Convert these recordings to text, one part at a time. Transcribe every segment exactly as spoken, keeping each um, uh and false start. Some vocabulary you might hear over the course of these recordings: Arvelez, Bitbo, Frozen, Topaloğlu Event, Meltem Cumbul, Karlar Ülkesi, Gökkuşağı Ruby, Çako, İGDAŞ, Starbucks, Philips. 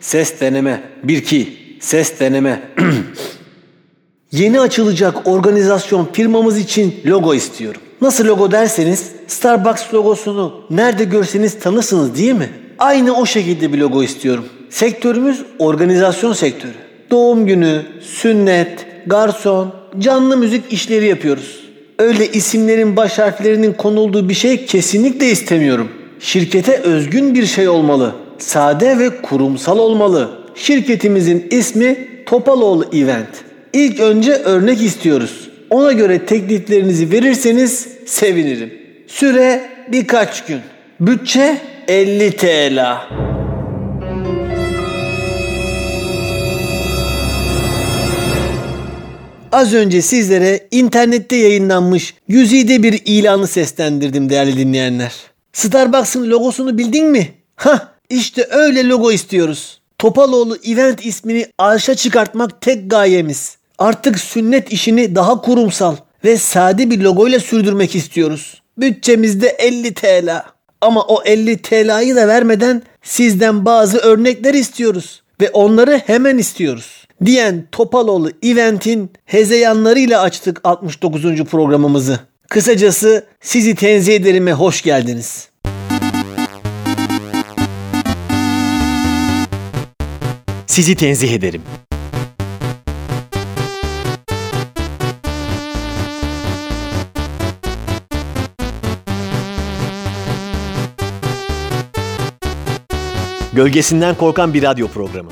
Ses deneme. bir iki Ses deneme. Yeni açılacak organizasyon firmamız için logo istiyorum. Nasıl logo derseniz Starbucks logosunu nerede görseniz tanırsınız değil mi? Aynı o şekilde bir logo istiyorum. Sektörümüz organizasyon sektörü. Doğum günü, sünnet, garson, canlı müzik işleri yapıyoruz. Öyle isimlerin baş harflerinin konulduğu bir şey kesinlikle istemiyorum. Şirkete özgün bir şey olmalı. Sade ve kurumsal olmalı. Şirketimizin ismi Topaloğlu Event. İlk önce örnek istiyoruz. Ona göre tekliflerinizi verirseniz sevinirim. Süre birkaç gün. Bütçe elli TL. Az önce sizlere internette yayınlanmış yüzide bir ilanı seslendirdim değerli dinleyenler. Starbucks'ın logosunu bildin mi? Hah, işte öyle logo istiyoruz. Topaloğlu Event ismini arşa çıkartmak tek gayemiz. Artık sünnet işini daha kurumsal ve sade bir logoyla sürdürmek istiyoruz. Bütçemizde elli TL. Ama o elli TL'yi da vermeden sizden bazı örnekler istiyoruz ve onları hemen istiyoruz diyen Topaloğlu Event'in hezeyanlarıyla açtık altmış dokuzuncu programımızı. Kısacası sizi tenzih ederime hoş geldiniz. Sizi tenzih ederim. Gölgesinden korkan bir radyo programı.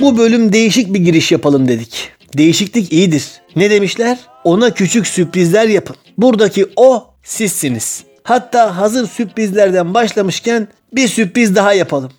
Bu bölüm değişik bir giriş yapalım dedik. Değişiklik iyidir. Ne demişler? Ona küçük sürprizler yapın. Buradaki o sizsiniz. Hatta hazır sürprizlerden başlamışken bir sürpriz daha yapalım.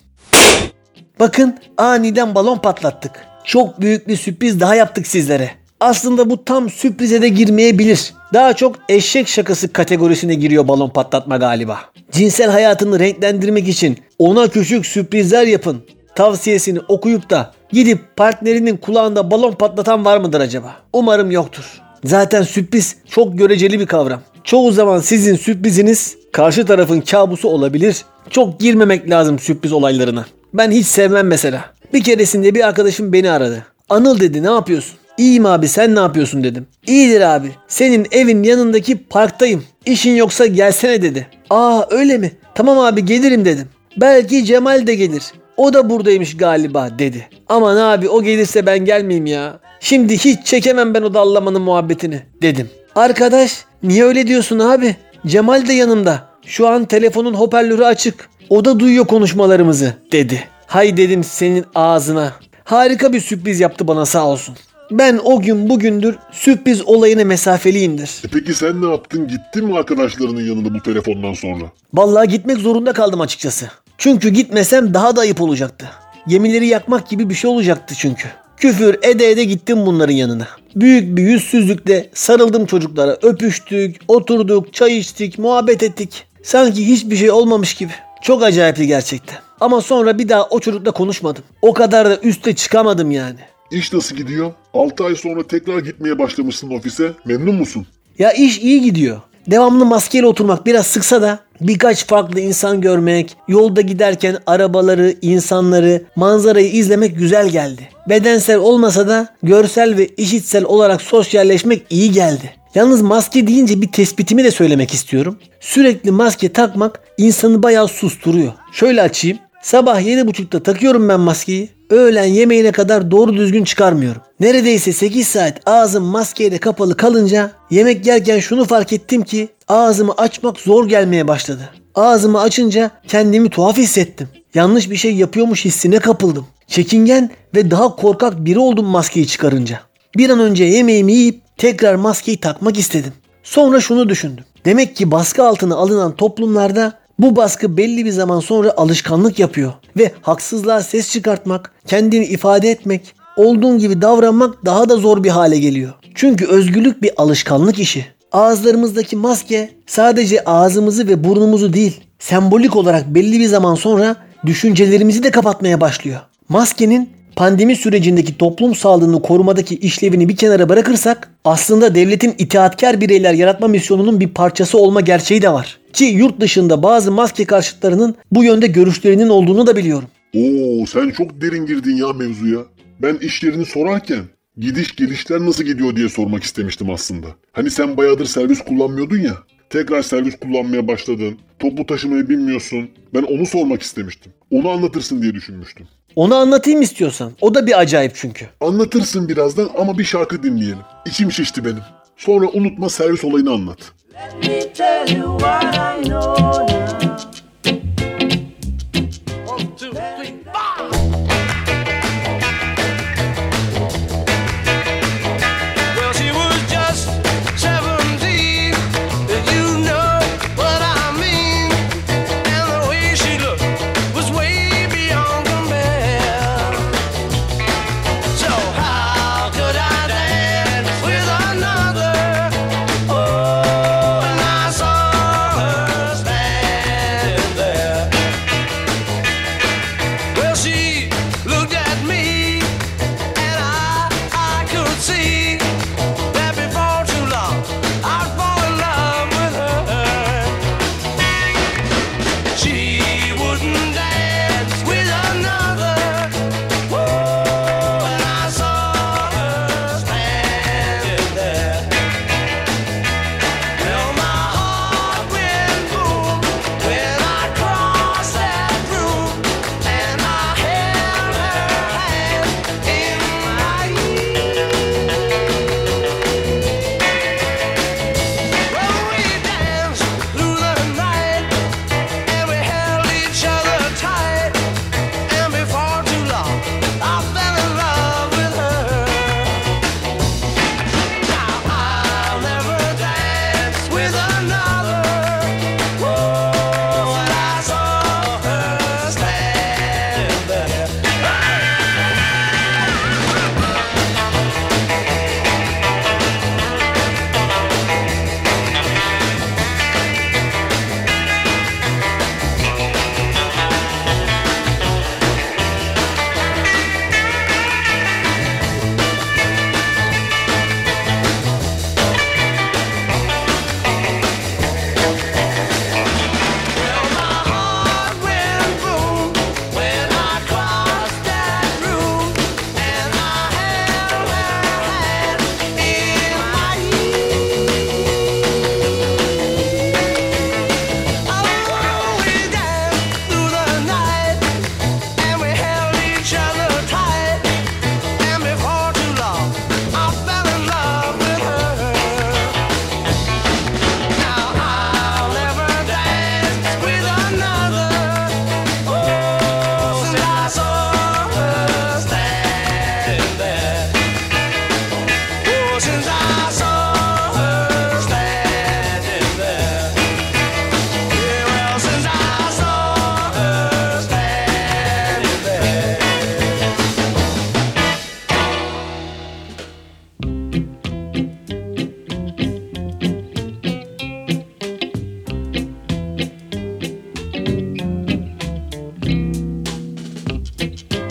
Bakın, aniden balon patlattık. Çok büyük bir sürpriz daha yaptık sizlere. Aslında bu tam sürprize de girmeyebilir. Daha çok eşek şakası kategorisine giriyor balon patlatma galiba. Cinsel hayatını renklendirmek için ona küçük sürprizler yapın tavsiyesini okuyup da gidip partnerinin kulağında balon patlatan var mıdır acaba? Umarım yoktur. Zaten sürpriz çok göreceli bir kavram. Çoğu zaman sizin sürpriziniz karşı tarafın kabusu olabilir. Çok girmemek lazım sürpriz olaylarına. Ben hiç sevmem mesela. Bir keresinde bir arkadaşım beni aradı. Anıl dedi, ne yapıyorsun? İyiyim abi, sen ne yapıyorsun dedim. İyidir abi, senin evin yanındaki parktayım. İşin yoksa gelsene dedi. Aa öyle mi? Tamam abi gelirim dedim. Belki Cemal de gelir. O da buradaymış galiba dedi. Aman abi o gelirse ben gelmeyeyim ya. Şimdi hiç çekemem ben o dallamanın muhabbetini dedim. Arkadaş niye öyle diyorsun abi? Cemal de yanımda. Şu an telefonun hoparlörü açık. O da duyuyor konuşmalarımızı dedi. Hay dedim senin ağzına. Harika bir sürpriz yaptı bana sağ olsun. Ben o gün bugündür sürpriz olayına mesafeliyimdir. E peki sen ne yaptın? Gittin mi arkadaşlarının yanında bu telefondan sonra? Vallahi gitmek zorunda kaldım açıkçası. Çünkü gitmesem daha da ayıp olacaktı. Gemileri yakmak gibi bir şey olacaktı çünkü. Küfür ede ede gittim bunların yanına. Büyük bir yüzsüzlükle sarıldım çocuklara. Öpüştük, oturduk, çay içtik, muhabbet ettik. Sanki hiçbir şey olmamış gibi. Çok acayipti gerçekten. Ama sonra bir daha o çocukla konuşmadım. O kadar da üste çıkamadım yani. İş nasıl gidiyor? altı ay sonra tekrar gitmeye başlamışsın ofise. Memnun musun? Ya iş iyi gidiyor. Devamlı maskeyle oturmak biraz sıksa da birkaç farklı insan görmek, yolda giderken arabaları, insanları, manzarayı izlemek güzel geldi. Bedensel olmasa da görsel ve işitsel olarak sosyalleşmek iyi geldi. Yalnız maske deyince bir tespitimi de söylemek istiyorum. Sürekli maske takmak insanı bayağı susturuyor. Şöyle açayım. Sabah yedi buçukta takıyorum ben maskeyi. Öğlen yemeğine kadar doğru düzgün çıkarmıyorum. Neredeyse sekiz saat ağzım maskeyle kapalı kalınca yemek yerken şunu fark ettim ki ağzımı açmak zor gelmeye başladı. Ağzımı açınca kendimi tuhaf hissettim. Yanlış bir şey yapıyormuş hissine kapıldım. Çekingen ve daha korkak biri oldum maskeyi çıkarınca. Bir an önce yemeğimi yiyip tekrar maskeyi takmak istedim. Sonra şunu düşündüm. Demek ki baskı altına alınan toplumlarda bu baskı belli bir zaman sonra alışkanlık yapıyor ve haksızlığa ses çıkartmak, kendini ifade etmek, olduğun gibi davranmak daha da zor bir hale geliyor. Çünkü özgürlük bir alışkanlık işi. Ağızlarımızdaki maske sadece ağzımızı ve burnumuzu değil, sembolik olarak belli bir zaman sonra düşüncelerimizi de kapatmaya başlıyor. Maskenin pandemi sürecindeki toplum sağlığını korumadaki işlevini bir kenara bırakırsak aslında devletin itaatkar bireyler yaratma misyonunun bir parçası olma gerçeği de var. Ki yurt dışında bazı maske karşıtlarının bu yönde görüşlerinin olduğunu da biliyorum. Oo, sen çok derin girdin ya mevzuya. Ben işlerini sorarken gidiş gelişler nasıl gidiyor diye sormak istemiştim aslında. Hani sen bayağıdır servis kullanmıyordun ya. Tekrar servis kullanmaya başladın. Toplu taşımayı bilmiyorsun. Ben onu sormak istemiştim. Onu anlatırsın diye düşünmüştüm. Onu anlatayım istiyorsan. O da bir acayip çünkü. Anlatırsın birazdan ama bir şarkı dinleyelim. İçim şişti benim. Sonra unutma servis olayını anlat.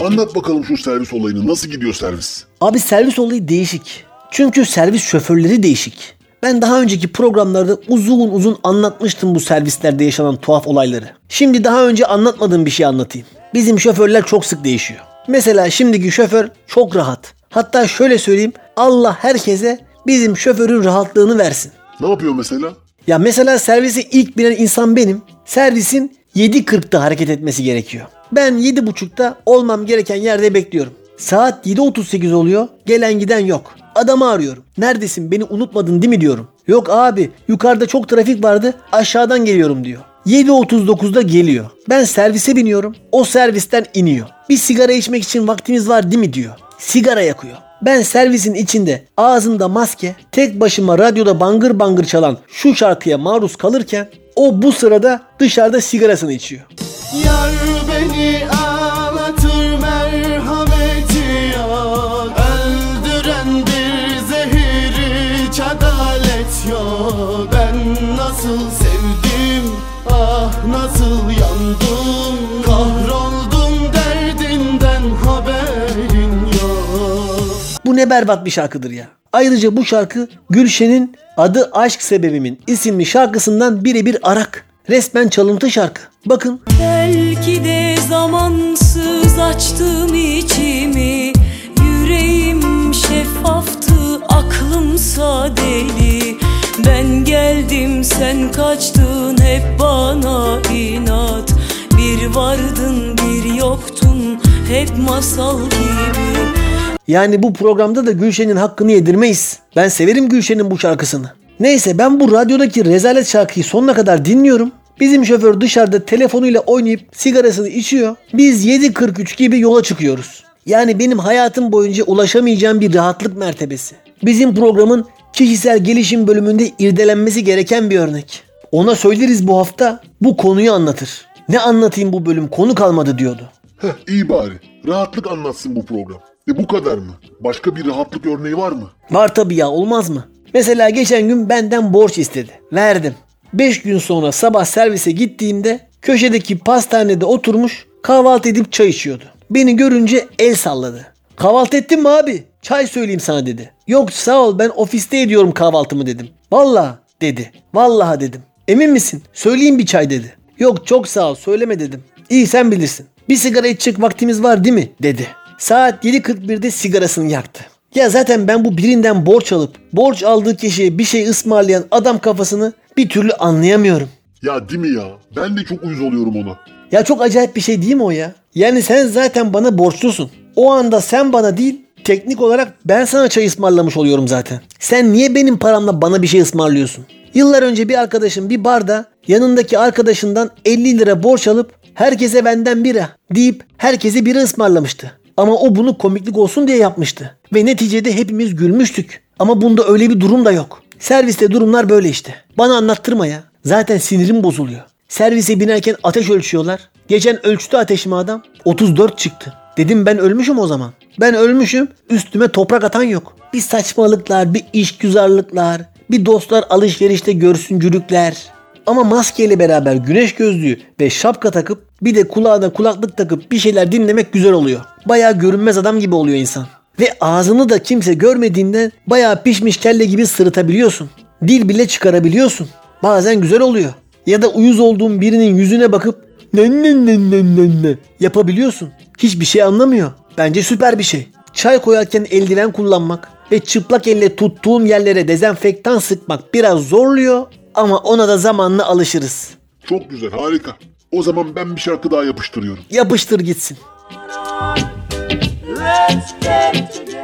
Anlat bakalım şu servis olayını. Nasıl gidiyor servis? Abi servis olayı değişik. Çünkü servis şoförleri değişik. Ben daha önceki programlarda uzun uzun anlatmıştım bu servislerde yaşanan tuhaf olayları. Şimdi daha önce anlatmadığım bir şey anlatayım. Bizim şoförler çok sık değişiyor. Mesela şimdiki şoför çok rahat. Hatta şöyle söyleyeyim. Allah herkese bizim şoförün rahatlığını versin. Ne yapıyor mesela? Ya mesela servise ilk binen insan benim. Servisin yedi kırkta hareket etmesi gerekiyor. Ben yedi buçukta olmam gereken yerde bekliyorum. Saat yedi otuz sekiz oluyor. Gelen giden yok. Adamı arıyorum. Neredesin? Beni unutmadın değil mi diyorum. Yok abi, yukarıda çok trafik vardı. Aşağıdan geliyorum diyor. yedi otuz dokuzda geliyor. Ben servise biniyorum. O servisten iniyor. Bir sigara içmek için vaktiniz var değil mi diyor. Sigara yakıyor. Ben servisin içinde ağzımda maske, tek başıma radyoda bangır bangır çalan şu şarkıya maruz kalırken o bu sırada dışarıda sigarasını içiyor. Yar beni ağlatır merhameti yok. Öldüren bir zehir hiç adalet yok. Ben nasıl sevdim, ah nasıl yandım, kahroldum derdinden haberin yok. Bu ne berbat bir şarkıdır ya. Ayrıca bu şarkı Gülşen'in Adı Aşk Sebebimin isimli şarkısından birebir arak. Resmen çalıntı şarkı. Bakın. Belki de zamansız açtım içimi, yüreğim şeffaftı, aklımsa deli. Ben geldim sen kaçtın, hep bana inat. Bir vardın bir yoktun, hep masal gibi. Yani bu programda da Gülşen'in hakkını yedirmeyiz. Ben severim Gülşen'in bu şarkısını. Neyse, ben bu radyodaki rezalet şarkıyı sonuna kadar dinliyorum. Bizim şoför dışarıda telefonuyla oynayıp sigarasını içiyor. Biz yedi kırk üç gibi yola çıkıyoruz. Yani benim hayatım boyunca ulaşamayacağım bir rahatlık mertebesi. Bizim programın kişisel gelişim bölümünde irdelenmesi gereken bir örnek. Ona söyleriz bu hafta, bu konuyu anlatır. Ne anlatayım bu bölüm, konu kalmadı diyordu. Heh, iyi bari. Rahatlık anlatsın bu program. E bu kadar mı? Başka bir rahatlık örneği var mı? Var tabii ya, olmaz mı? Mesela geçen gün benden borç istedi. Verdim. beş gün sonra sabah servise gittiğimde köşedeki pastanede oturmuş kahvaltı edip çay içiyordu. Beni görünce el salladı. Kahvaltı ettin mi abi? Çay söyleyeyim sana dedi. Yok sağ ol, ben ofiste ediyorum kahvaltımı dedim. Vallahi dedi. Vallahi dedim. Emin misin? Söyleyeyim bir çay dedi. Yok çok sağ ol, söyleme dedim. İyi sen bilirsin. Bir sigara içecek vaktimiz var değil mi? Dedi. Saat yedi kırk birde sigarasını yaktı. Ya zaten ben bu birinden borç alıp borç aldığı kişiye bir şey ısmarlayan adam kafasını bir türlü anlayamıyorum. Ya değil mi ya? Ben de çok uyuz oluyorum ona. Ya çok acayip bir şey değil mi o ya? Yani sen zaten bana borçlusun. O anda sen bana değil, teknik olarak ben sana çay ısmarlamış oluyorum zaten. Sen niye benim paramla bana bir şey ısmarlıyorsun? Yıllar önce bir arkadaşım bir barda yanındaki arkadaşından elli lira borç alıp herkese benden bira deyip herkese bira ısmarlamıştı. Ama o bunu komiklik olsun diye yapmıştı. Ve neticede hepimiz gülmüştük. Ama bunda öyle bir durum da yok. Serviste durumlar böyle işte. Bana anlattırma ya. Zaten sinirim bozuluyor. Servise binerken ateş ölçüyorlar. Geçen ölçtü ateşimi adam. otuz dört çıktı. Dedim ben ölmüşüm o zaman. Ben ölmüşüm, üstüme toprak atan yok. Bir saçmalıklar, bir işgüzarlıklar, bir dostlar alışverişte görsüncülükler. Ama maskeyle beraber güneş gözlüğü ve şapka takıp bir de kulağına kulaklık takıp bir şeyler dinlemek güzel oluyor. Bayağı görünmez adam gibi oluyor insan. Ve ağzını da kimse görmediğinden bayağı pişmiş kelle gibi sırıtabiliyorsun. Dil bile çıkarabiliyorsun. Bazen güzel oluyor. Ya da uyuz olduğun birinin yüzüne bakıp nennennennennenne yapabiliyorsun. Hiçbir şey anlamıyor. Bence süper bir şey. Çay koyarken eldiven kullanmak ve çıplak elle tuttuğum yerlere dezenfektan sıkmak biraz zorluyor ama ona da zamanla alışırız. Çok güzel, harika. O zaman ben bir şarkı daha yapıştırıyorum. Yapıştır gitsin. Let's get together.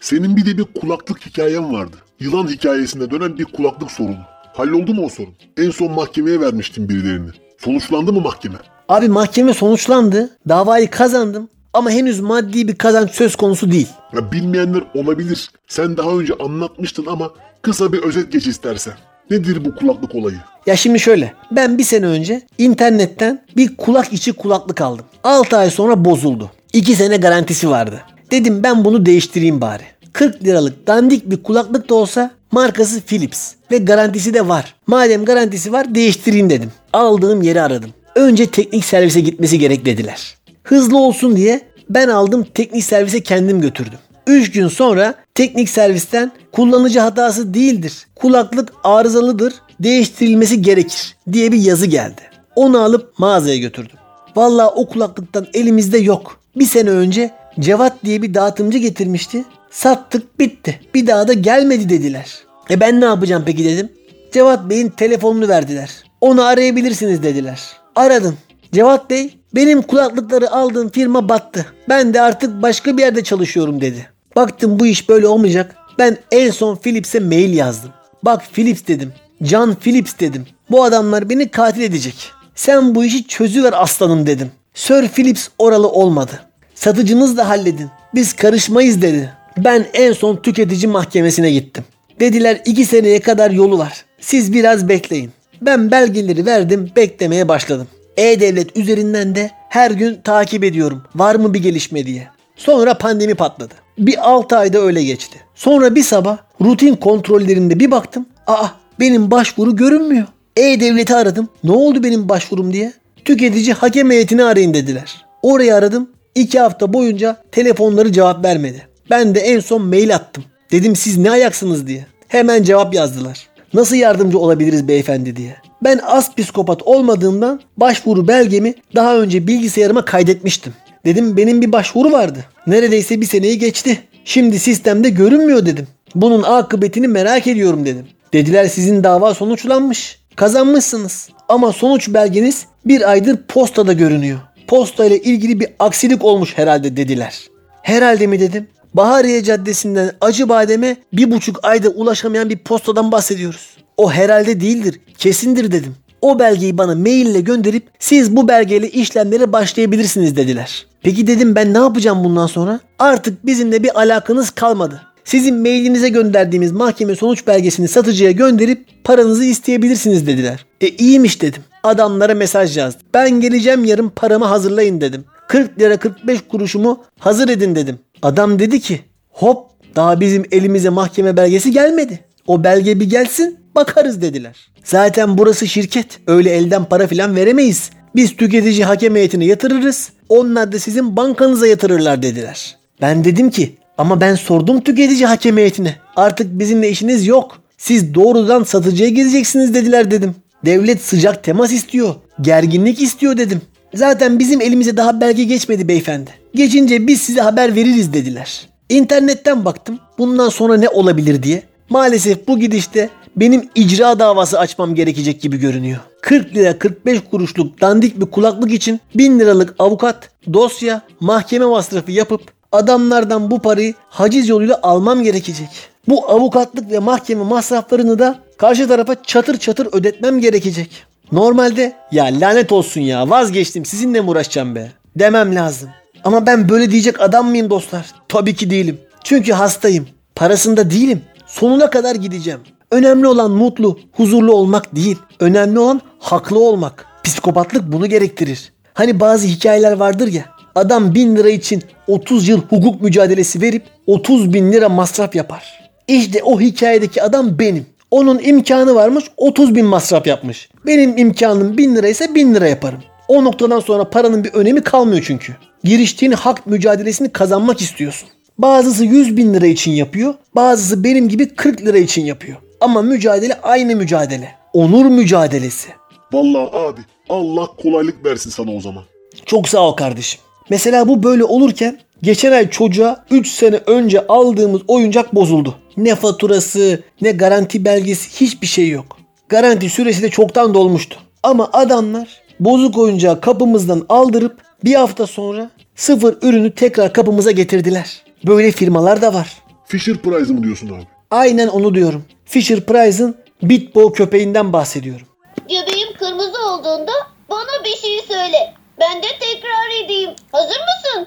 Senin bir de bir kulaklık hikayen vardı. Yılan hikayesinde dönen bir kulaklık sorunu. Halloldu mu o sorun? En son mahkemeye vermiştim birilerini. Sonuçlandı mı mahkeme? Abi mahkeme sonuçlandı. Davayı kazandım. Ama henüz maddi bir kazanç söz konusu değil. Ya bilmeyenler olabilir. Sen daha önce anlatmıştın ama kısa bir özet geç istersen. Nedir bu kulaklık olayı? Ya şimdi şöyle. Ben bir sene önce internetten bir kulak içi kulaklık aldım. altı ay sonra bozuldu. iki sene garantisi vardı. Dedim ben bunu değiştireyim bari. kırk liralık dandik bir kulaklık da olsa markası Philips ve garantisi de var. Madem garantisi var değiştireyim dedim. Aldığım yeri aradım. Önce teknik servise gitmesi gerek dediler. Hızlı olsun diye ben aldım, teknik servise kendim götürdüm. üç gün sonra teknik servisten kullanıcı hatası değildir, kulaklık arızalıdır, değiştirilmesi gerekir diye bir yazı geldi. Onu alıp mağazaya götürdüm. Vallahi o kulaklıktan elimizde yok. Bir sene önce Cevat diye bir dağıtımcı getirmişti. Sattık, bitti. Bir daha da gelmedi dediler. E ben ne yapacağım peki dedim. Cevat Bey'in telefonunu verdiler. Onu arayabilirsiniz dediler. Aradım. Cevat Bey, benim kulaklıkları aldığım firma battı. Ben de artık başka bir yerde çalışıyorum dedi. Baktım bu iş böyle olmayacak. Ben en son Philips'e mail yazdım. Bak Philips dedim. John Philips dedim. Bu adamlar beni katil edecek. Sen bu işi çözüver aslanım dedim. Sir Philips oralı olmadı. Satıcınız da halledin. Biz karışmayız dedi. Ben en son tüketici mahkemesine gittim. Dediler iki seneye kadar yolu var. Siz biraz bekleyin. Ben belgeleri verdim, beklemeye başladım. E-Devlet üzerinden de her gün takip ediyorum. Var mı bir gelişme diye. Sonra pandemi patladı. Bir altı ayda öyle geçti. Sonra bir sabah rutin kontrollerinde bir baktım. Aa, benim başvuru görünmüyor. E-Devlet'i aradım. Ne oldu benim başvurum diye. Tüketici hakem heyetini arayın dediler. Orayı aradım. İki hafta boyunca telefonları cevap vermedi. Ben de en son mail attım. Dedim siz ne ayaksınız diye. Hemen cevap yazdılar. Nasıl yardımcı olabiliriz beyefendi diye. Ben az psikopat olmadığımdan başvuru belgemi daha önce bilgisayarıma kaydetmiştim. Dedim benim bir başvuru vardı. Neredeyse bir seneyi geçti. Şimdi sistemde görünmüyor dedim. Bunun akıbetini merak ediyorum dedim. Dediler sizin dava sonuçlanmış. Kazanmışsınız. Ama sonuç belgeniz bir aydır postada görünüyor. Posta ile ilgili bir aksilik olmuş herhalde dediler. Herhalde mi dedim. Bahariye Caddesi'nden Acıbadem'e bir buçuk ayda ulaşamayan bir postadan bahsediyoruz. O herhalde değildir, kesindir dedim. O belgeyi bana maille gönderip siz bu belgeyle işlemlere başlayabilirsiniz dediler. Peki dedim ben ne yapacağım bundan sonra? Artık bizimle bir alakanız kalmadı. Sizin mailinize gönderdiğimiz mahkeme sonuç belgesini satıcıya gönderip paranızı isteyebilirsiniz dediler. E iyiymiş dedim. Adamlara mesaj yazdım. Ben geleceğim yarın paramı hazırlayın dedim. kırk lira kırk beş kuruşumu hazır edin dedim. Adam dedi ki hop daha bizim elimize mahkeme belgesi gelmedi. O belge bir gelsin bakarız dediler. Zaten burası şirket. Öyle elden para filan veremeyiz. Biz tüketici hakem heyetine yatırırız. Onlar da sizin bankanıza yatırırlar dediler. Ben dedim ki ama ben sordum tüketici hakem heyetine. Artık bizimle işiniz yok. Siz doğrudan satıcıya gideceksiniz dediler dedim. Devlet sıcak temas istiyor. Gerginlik istiyor dedim. Zaten bizim elimize daha belge geçmedi beyefendi. Geçince biz size haber veririz dediler. İnternetten baktım. Bundan sonra ne olabilir diye. Maalesef bu gidişte benim icra davası açmam gerekecek gibi görünüyor. kırk lira kırk beş kuruşluk dandik bir kulaklık için bin liralık avukat, dosya, mahkeme masrafı yapıp adamlardan bu parayı haciz yoluyla almam gerekecek. Bu avukatlık ve mahkeme masraflarını da karşı tarafa çatır çatır ödetmem gerekecek. Normalde ya lanet olsun ya vazgeçtim sizinle mi uğraşacağım be demem lazım. Ama ben böyle diyecek adam mıyım dostlar? Tabii ki değilim. Çünkü hastayım. Parasında değilim. Sonuna kadar gideceğim. Önemli olan mutlu, huzurlu olmak değil. Önemli olan haklı olmak. Psikopatlık bunu gerektirir. Hani bazı hikayeler vardır ya. Adam bin lira için otuz yıl hukuk mücadelesi verip otuz bin lira masraf yapar. İşte o hikayedeki adam benim. Onun imkanı varmış, otuz bin masraf yapmış. Benim imkanım bin lira ise bin lira yaparım. O noktadan sonra paranın bir önemi kalmıyor çünkü. Giriştiğin hak mücadelesini kazanmak istiyorsun. Bazısı yüz bin lira için yapıyor. Bazısı benim gibi kırk lira için yapıyor. Ama mücadele aynı mücadele. Onur mücadelesi. Vallahi abi Allah kolaylık versin sana o zaman. Çok sağ ol kardeşim. Mesela bu böyle olurken geçen ay çocuğa üç sene önce aldığımız oyuncak bozuldu. Ne faturası ne garanti belgesi hiçbir şey yok. Garanti süresi de çoktan dolmuştu. Ama adamlar bozuk oyuncağı kapımızdan aldırıp bir hafta sonra sıfır ürünü tekrar kapımıza getirdiler. Böyle firmalar da var. Fisher Price'ı mı diyorsun abi? Aynen onu diyorum. Fisher Price'ın Bitbo köpeğinden bahsediyorum. Göbeğim kırmızı olduğunda bana bir şey söyle. Ben de tekrar edeyim. Hazır mısın?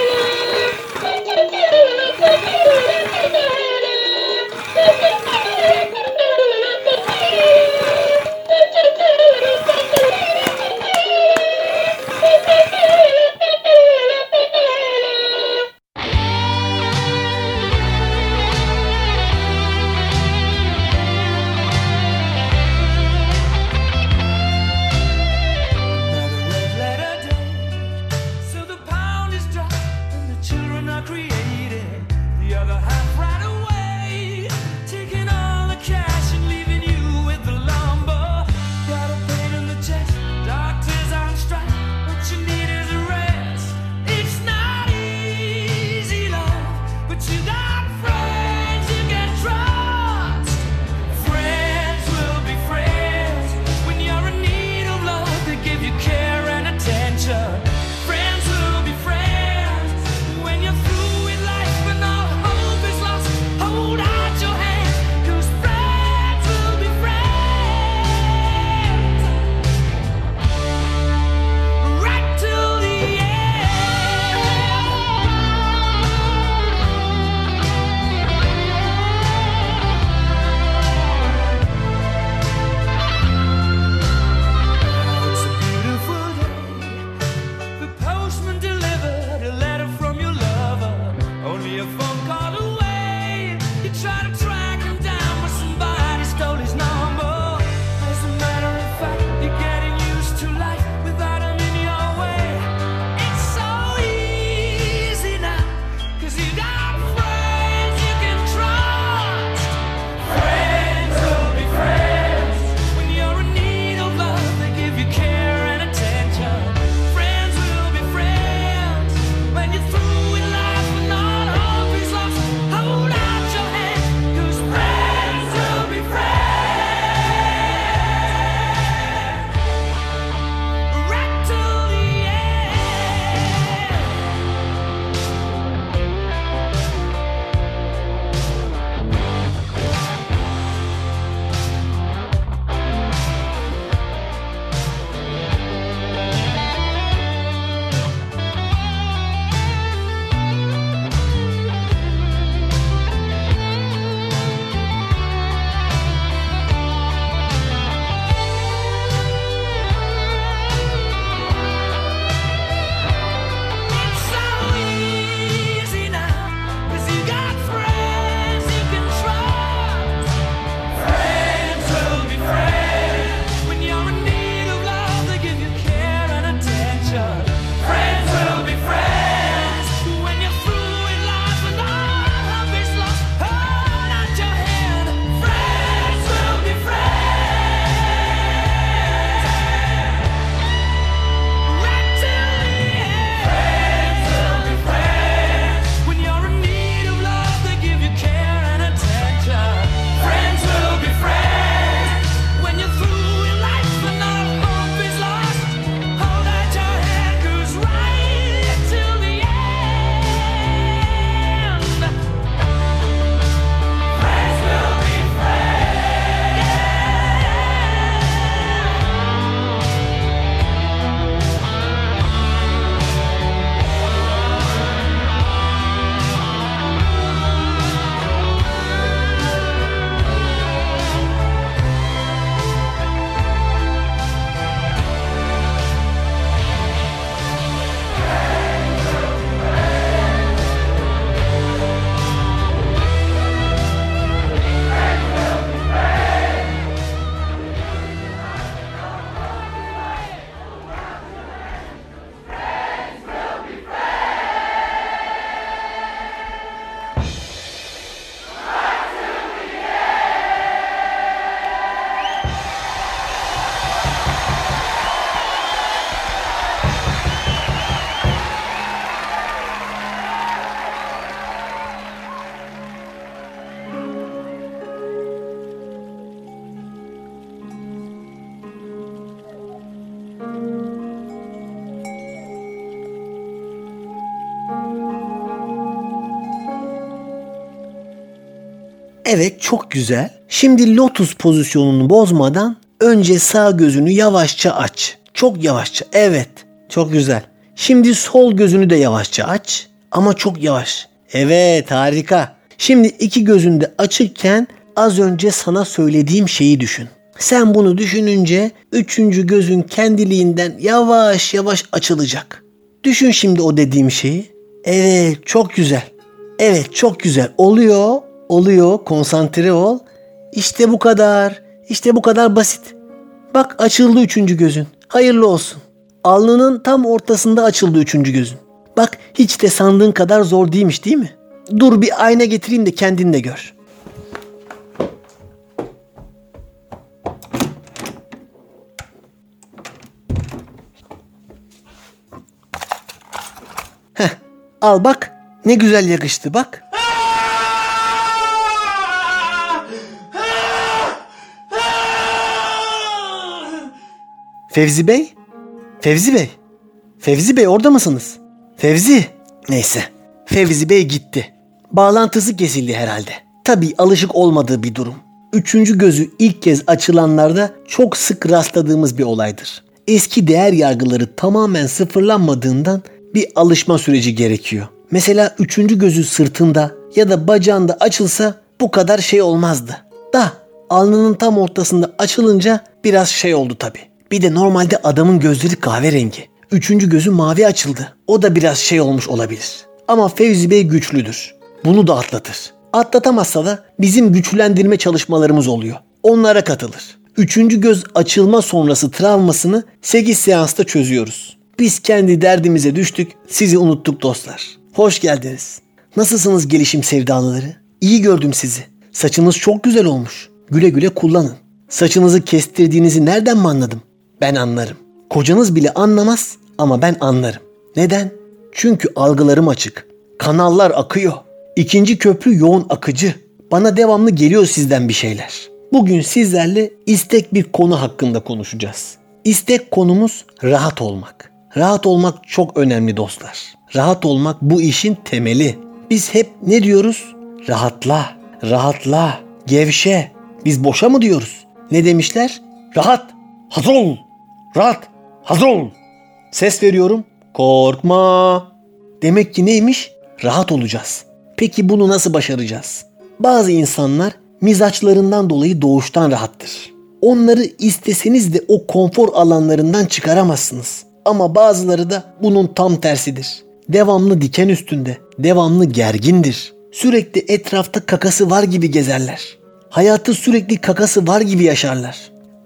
Evet, çok güzel. Şimdi lotus pozisyonunu bozmadan önce sağ gözünü yavaşça aç. Çok yavaşça. Evet. Çok güzel. Şimdi sol gözünü de yavaşça aç. Ama çok yavaş. Evet, harika. Şimdi iki gözünü de açıkken az önce sana söylediğim şeyi düşün. Sen bunu düşününce üçüncü gözün kendiliğinden yavaş yavaş açılacak. Düşün şimdi o dediğim şeyi. Evet, çok güzel. Evet, çok güzel. Oluyor, oluyor. Konsantre ol. İşte bu kadar. İşte bu kadar basit. Bak, açıldı üçüncü gözün. Hayırlı olsun. Alnının tam ortasında açıldı üçüncü gözün. Bak, hiç de sandığın kadar zor değilmiş, değil mi? Dur bir ayna getireyim de kendin de gör. Heh, al bak. Ne güzel yakıştı bak. Fevzi Bey? Fevzi Bey? Fevzi Bey orada mısınız? Fevzi? Neyse. Fevzi Bey gitti. Bağlantısı kesildi herhalde. Tabii alışık olmadığı bir durum. Üçüncü gözü ilk kez açılanlarda çok sık rastladığımız bir olaydır. Eski değer yargıları tamamen sıfırlanmadığından bir alışma süreci gerekiyor. Mesela üçüncü gözü sırtında ya da bacağında açılsa bu kadar şey olmazdı. Da alnının tam ortasında açılınca biraz şey oldu tabii. Bir de normalde adamın gözleri kahverengi. Üçüncü gözü mavi açıldı. O da biraz şey olmuş olabilir. Ama Fevzi Bey güçlüdür. Bunu da atlatır. Atlatamazsa da bizim güçlendirme çalışmalarımız oluyor. Onlara katılır. Üçüncü göz açılma sonrası travmasını sekiz seansta çözüyoruz. Biz kendi derdimize düştük, sizi unuttuk dostlar. Hoş geldiniz. Nasılsınız gelişim sevdalıları? İyi gördüm sizi. Saçınız çok güzel olmuş. Güle güle kullanın. Saçınızı kestirdiğinizi nereden mi anladım? Ben anlarım. Kocanız bile anlamaz ama ben anlarım. Neden? Çünkü algılarım açık. Kanallar akıyor. İkinci köprü yoğun akıcı. Bana devamlı geliyor sizden bir şeyler. Bugün sizlerle istek bir konu hakkında konuşacağız. İstek konumuz rahat olmak. Rahat olmak çok önemli dostlar. Rahat olmak bu işin temeli. Biz hep ne diyoruz? Rahatla, rahatla, gevşe. Biz boşa mı diyoruz? Ne demişler? Rahat, hazır ol. Rahat, hazır ol. Ses veriyorum. Korkma. Demek ki neymiş? Rahat olacağız. Peki bunu nasıl başaracağız? Bazı insanlar mizaçlarından dolayı doğuştan rahattır. Onları isteseniz de o konfor alanlarından çıkaramazsınız. Ama bazıları da bunun tam tersidir. Devamlı diken üstünde, devamlı gergindir. Sürekli etrafta kakası var gibi gezerler. Hayatı sürekli kakası var gibi yaşarlar.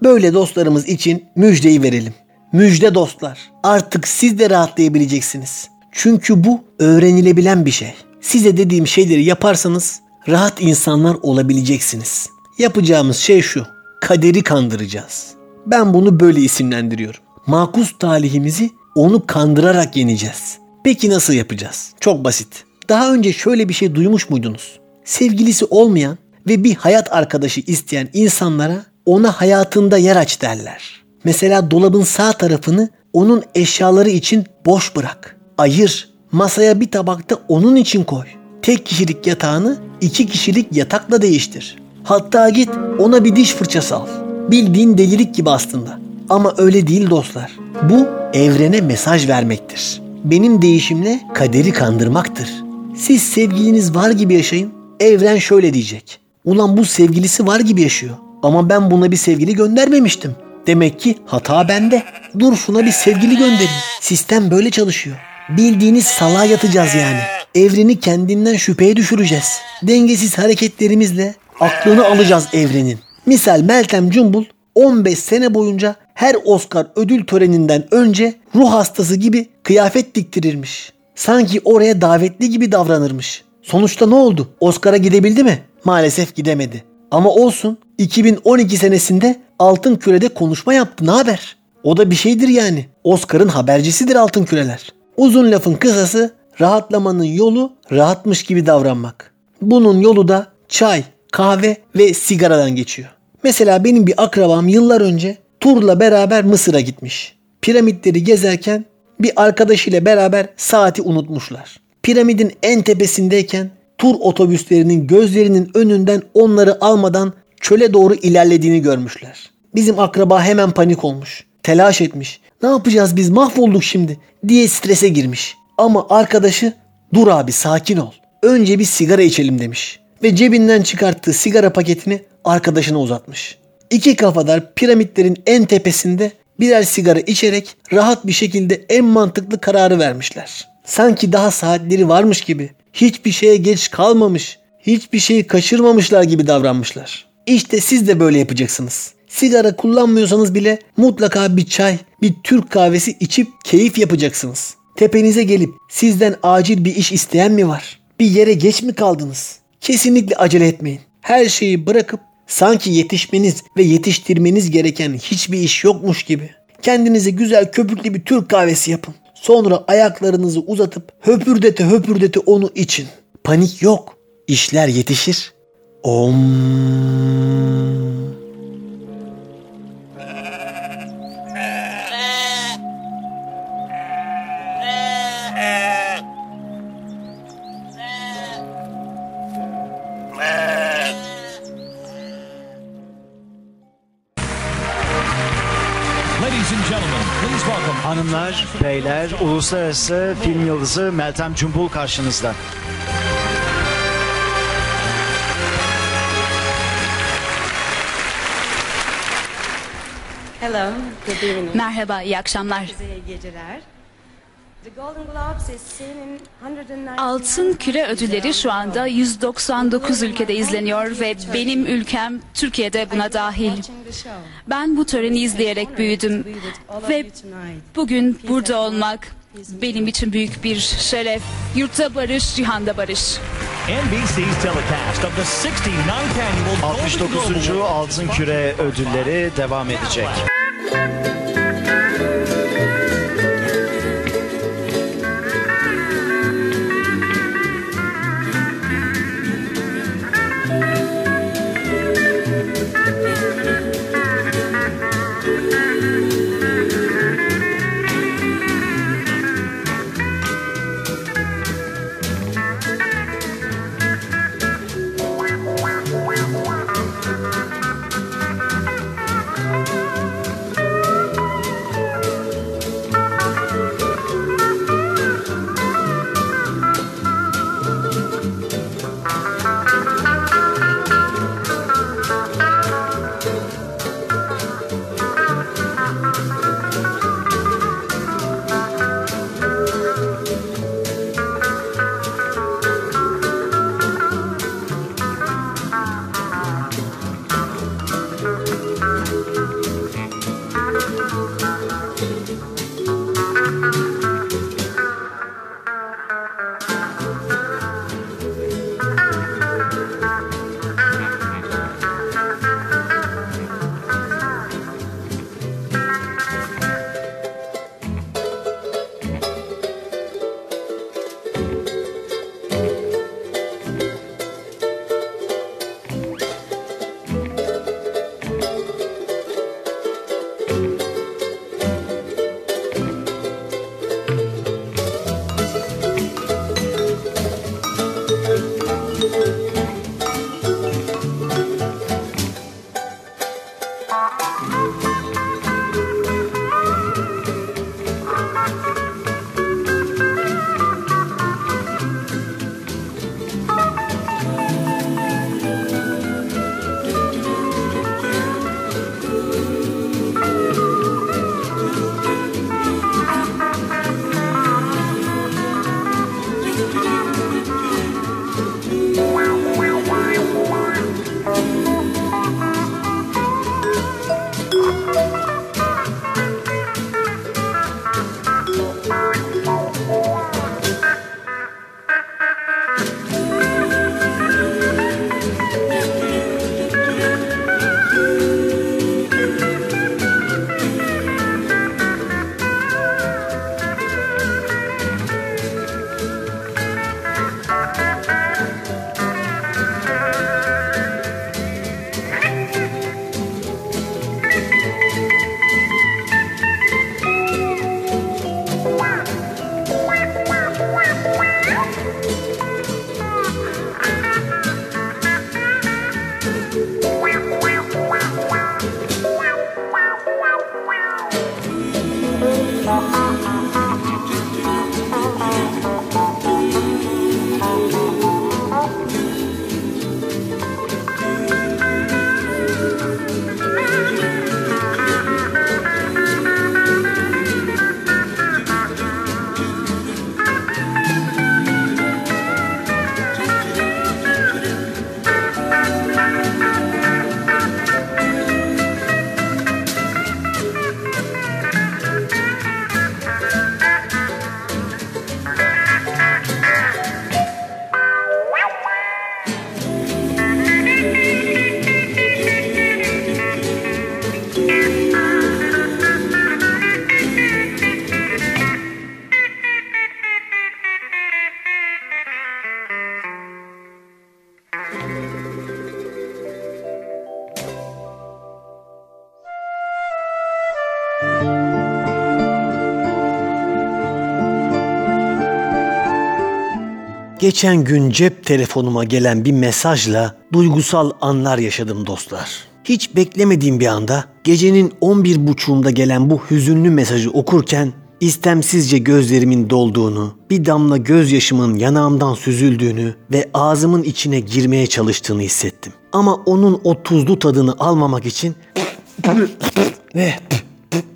Böyle dostlarımız için müjdeyi verelim. Müjde dostlar, artık siz de rahatlayabileceksiniz. Çünkü bu öğrenilebilen bir şey. Size dediğim şeyleri yaparsanız rahat insanlar olabileceksiniz. Yapacağımız şey şu, kaderi kandıracağız. Ben bunu böyle isimlendiriyorum. Makus talihimizi onu kandırarak yeneceğiz. Peki nasıl yapacağız? Çok basit. Daha önce şöyle bir şey duymuş muydunuz? Sevgilisi olmayan ve bir hayat arkadaşı isteyen insanlara ona hayatında yer aç derler. Mesela dolabın sağ tarafını onun eşyaları için boş bırak. Ayır. Masaya bir tabakta onun için koy. Tek kişilik yatağını iki kişilik yatakla değiştir. Hatta git ona bir diş fırçası al. Bildiğin delilik gibi aslında. Ama öyle değil dostlar. Bu evrene mesaj vermektir. Benim değişimle kaderi kandırmaktır. Siz sevgiliniz var gibi yaşayın. Evren şöyle diyecek. Ulan bu sevgilisi var gibi yaşıyor. Ama ben buna bir sevgili göndermemiştim. Demek ki hata bende. Dur şuna bir sevgili gönderin. Sistem böyle çalışıyor. Bildiğiniz salağa yatacağız yani. Evreni kendinden şüpheye düşüreceğiz. Dengesiz hareketlerimizle aklını alacağız evrenin. Misal Meltem Cumbul on beş sene boyunca her Oscar ödül töreninden önce ruh hastası gibi kıyafet diktirirmiş. Sanki oraya davetli gibi davranırmış. Sonuçta ne oldu? Oscar'a gidebildi mi? Maalesef gidemedi. Ama olsun, iki bin on iki senesinde Altın Küre'de konuşma yaptı. Ne haber? O da bir şeydir yani. Oscar'ın habercisidir Altın Küreler. Uzun lafın kısası, rahatlamanın yolu rahatmış gibi davranmak. Bunun yolu da çay, kahve ve sigaradan geçiyor. Mesela benim bir akrabam yıllar önce turla beraber Mısır'a gitmiş. Piramitleri gezerken bir arkadaşıyla beraber saati unutmuşlar. Piramidin en tepesindeyken tur otobüslerinin gözlerinin önünden onları almadan çöle doğru ilerlediğini görmüşler. Bizim akraba hemen panik olmuş. Telaş etmiş. Ne yapacağız biz, mahvolduk şimdi diye strese girmiş. Ama arkadaşı dur abi sakin ol. Önce bir sigara içelim demiş. Ve cebinden çıkarttığı sigara paketini arkadaşına uzatmış. İki kafadar piramitlerin en tepesinde birer sigara içerek rahat bir şekilde en mantıklı kararı vermişler. Sanki daha saatleri varmış gibi, hiçbir şeye geç kalmamış, hiçbir şeyi kaçırmamışlar gibi davranmışlar. İşte siz de böyle yapacaksınız. Sigara kullanmıyorsanız bile mutlaka bir çay, bir Türk kahvesi içip keyif yapacaksınız. Tepenize gelip sizden acil bir iş isteyen mi var? Bir yere geç mi kaldınız? Kesinlikle acele etmeyin. Her şeyi bırakıp sanki yetişmeniz ve yetiştirmeniz gereken hiçbir iş yokmuş gibi kendinize güzel köpüklü bir Türk kahvesi yapın. Sonra ayaklarınızı uzatıp höpürdete höpürdete onu için. Panik yok. İşler yetişir. Om. Hanımlar, beyler, uluslararası film yıldızı Meltem Cumbul karşınızda. Hello, good evening. Merhaba, iyi akşamlar. Geceler. Altın Küre ödülleri şu anda yüz doksan dokuz ülkede izleniyor ve benim ülkem Türkiye'de buna dahil. Ben bu töreni izleyerek büyüdüm ve bugün burada olmak benim için büyük bir şeref. Yurtta barış, cihanda barış. altmış dokuzuncu Altın Küre ödülleri devam edecek. Geçen gün cep telefonuma gelen bir mesajla duygusal anlar yaşadım dostlar. Hiç beklemediğim bir anda gecenin on bir buçuğunda gelen bu hüzünlü mesajı okurken istemsizce gözlerimin dolduğunu, bir damla gözyaşımın yanağımdan süzüldüğünü ve ağzımın içine girmeye çalıştığını hissettim. Ama onun o tuzlu tadını almamak için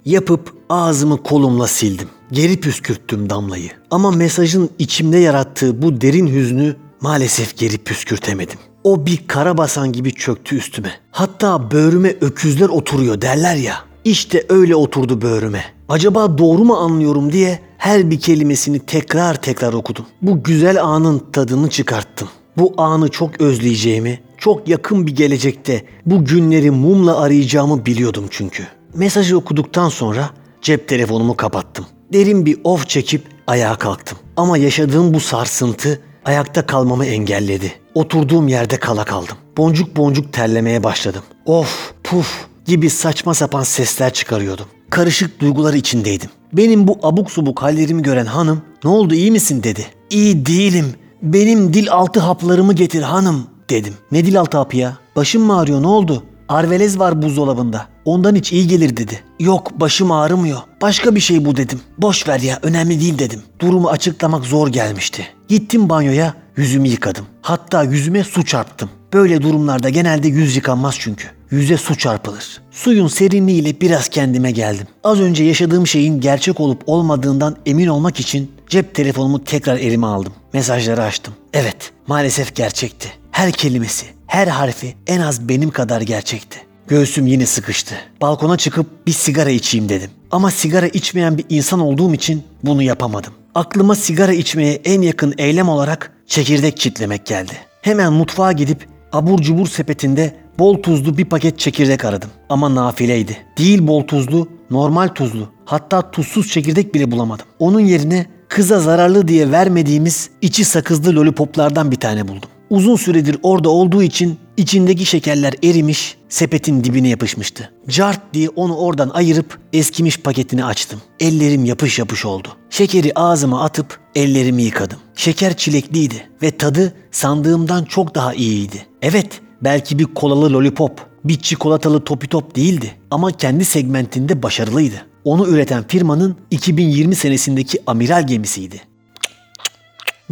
yapıp ağzımı kolumla sildim. Geri püskürttüm damlayı. Ama mesajın içimde yarattığı bu derin hüznü maalesef geri püskürtemedim. O bir karabasan gibi çöktü üstüme. Hatta böğrüme öküzler oturuyor derler ya. İşte öyle oturdu böğrüme. Acaba doğru mu anlıyorum diye her bir kelimesini tekrar tekrar okudum. Bu güzel anın tadını çıkarttım. Bu anı çok özleyeceğimi, çok yakın bir gelecekte bu günleri mumla arayacağımı biliyordum çünkü. Mesajı okuduktan sonra cep telefonumu kapattım. Derin bir of çekip ayağa kalktım. Ama yaşadığım bu sarsıntı ayakta kalmamı engelledi. Oturduğum yerde kala kaldım. Boncuk boncuk terlemeye başladım. Of, puf gibi saçma sapan sesler çıkarıyordum. Karışık duygular içindeydim. Benim bu abuk subuk hallerimi gören hanım, "Ne oldu, iyi misin?" dedi. "İyi değilim. Benim dil altı haplarımı getir hanım," dedim. "Ne dil altı hapı ya? Başım mı ağrıyor, ne oldu?" "Arvelez var buzdolabında. Ondan hiç iyi gelir," dedi. "Yok, başım ağrımıyor. Başka bir şey bu," dedim. "Boş ver ya, önemli değil," dedim. Durumu açıklamak zor gelmişti. Gittim banyoya, yüzümü yıkadım. Hatta yüzüme su çarptım. Böyle durumlarda genelde yüz yıkanmaz çünkü. Yüze su çarpılır. Suyun serinliğiyle biraz kendime geldim. Az önce yaşadığım şeyin gerçek olup olmadığından emin olmak için cep telefonumu tekrar elime aldım. Mesajları açtım. Evet, maalesef gerçekti. Her kelimesi, her harfi en az benim kadar gerçekti. Göğsüm yine sıkıştı. Balkona çıkıp bir sigara içeyim dedim. Ama sigara içmeyen bir insan olduğum için bunu yapamadım. Aklıma sigara içmeye en yakın eylem olarak çekirdek çitlemek geldi. Hemen mutfağa gidip abur cubur sepetinde bol tuzlu bir paket çekirdek aradım. Ama nafileydi. Değil bol tuzlu, normal tuzlu. Hatta tuzsuz çekirdek bile bulamadım. Onun yerine kıza zararlı diye vermediğimiz içi sakızlı lollipoplardan bir tane buldum. Uzun süredir orada olduğu için içindeki şekerler erimiş, sepetin dibine yapışmıştı. Cart diye onu oradan ayırıp eskimiş paketini açtım. Ellerim yapış yapış oldu. Şekeri ağzıma atıp ellerimi yıkadım. Şeker çilekliydi ve tadı sandığımdan çok daha iyiydi. Evet, belki bir kolalı lollipop, bir çikolatalı topitop değildi ama kendi segmentinde başarılıydı. Onu üreten firmanın iki bin yirmi senesindeki amiral gemisiydi.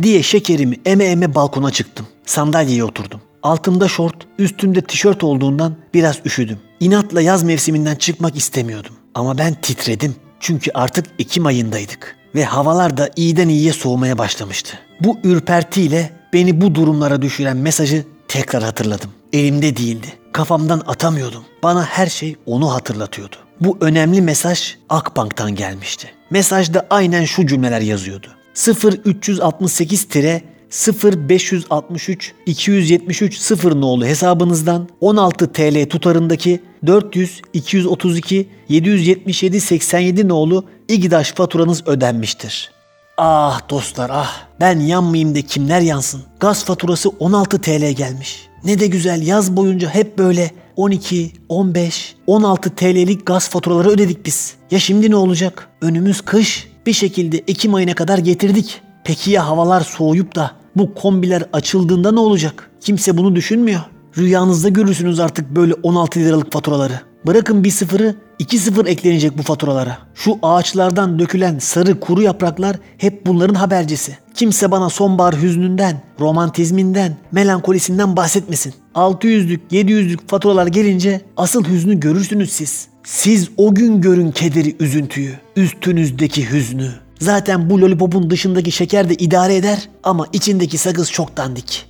Diye şekerimi eme eme balkona çıktım. Sandalyeye oturdum. Altımda şort, üstümde tişört olduğundan biraz üşüdüm. İnatla yaz mevsiminden çıkmak istemiyordum. Ama ben titredim. Çünkü artık Ekim ayındaydık. Ve havalar da iyiden iyiye soğumaya başlamıştı. Bu ürpertiyle beni bu durumlara düşüren mesajı tekrar hatırladım. Elimde değildi. Kafamdan atamıyordum. Bana her şey onu hatırlatıyordu. Bu önemli mesaj Akbank'tan gelmişti. Mesajda aynen şu cümleler yazıyordu. sıfır üç altı sekiz sıfır beş altı üç iki yedi üç sıfır nolu hesabınızdan on altı TL tutarındaki dört yüz iki yüz otuz iki yedi yüz yetmiş yedi seksen yedi nolu İGDAŞ faturanız ödenmiştir. Ah dostlar ah, ben yanmayayım da kimler yansın. Gaz faturası on altı TL gelmiş. Ne de güzel yaz boyunca hep böyle on iki, on beş, on altı TL'lik gaz faturaları ödedik biz. Ya şimdi ne olacak? Önümüz kış. Bir şekilde Ekim ayına kadar getirdik. Peki ya havalar soğuyup da bu kombiler açıldığında ne olacak? Kimse bunu düşünmüyor. Rüyanızda görürsünüz artık böyle on altı liralık faturaları. Bırakın bir sıfırı, iki sıfır eklenecek bu faturalara. Şu ağaçlardan dökülen sarı kuru yapraklar hep bunların habercisi. Kimse bana sonbahar hüznünden, romantizminden, melankolisinden bahsetmesin. altı yüzlük, yedi yüzlük faturalar gelince asıl hüznü görürsünüz siz. Siz o gün görün kederi, üzüntüyü, üstünüzdeki hüznü. Zaten bu lollipopun dışındaki şeker de idare eder ama içindeki sakız çok dandik.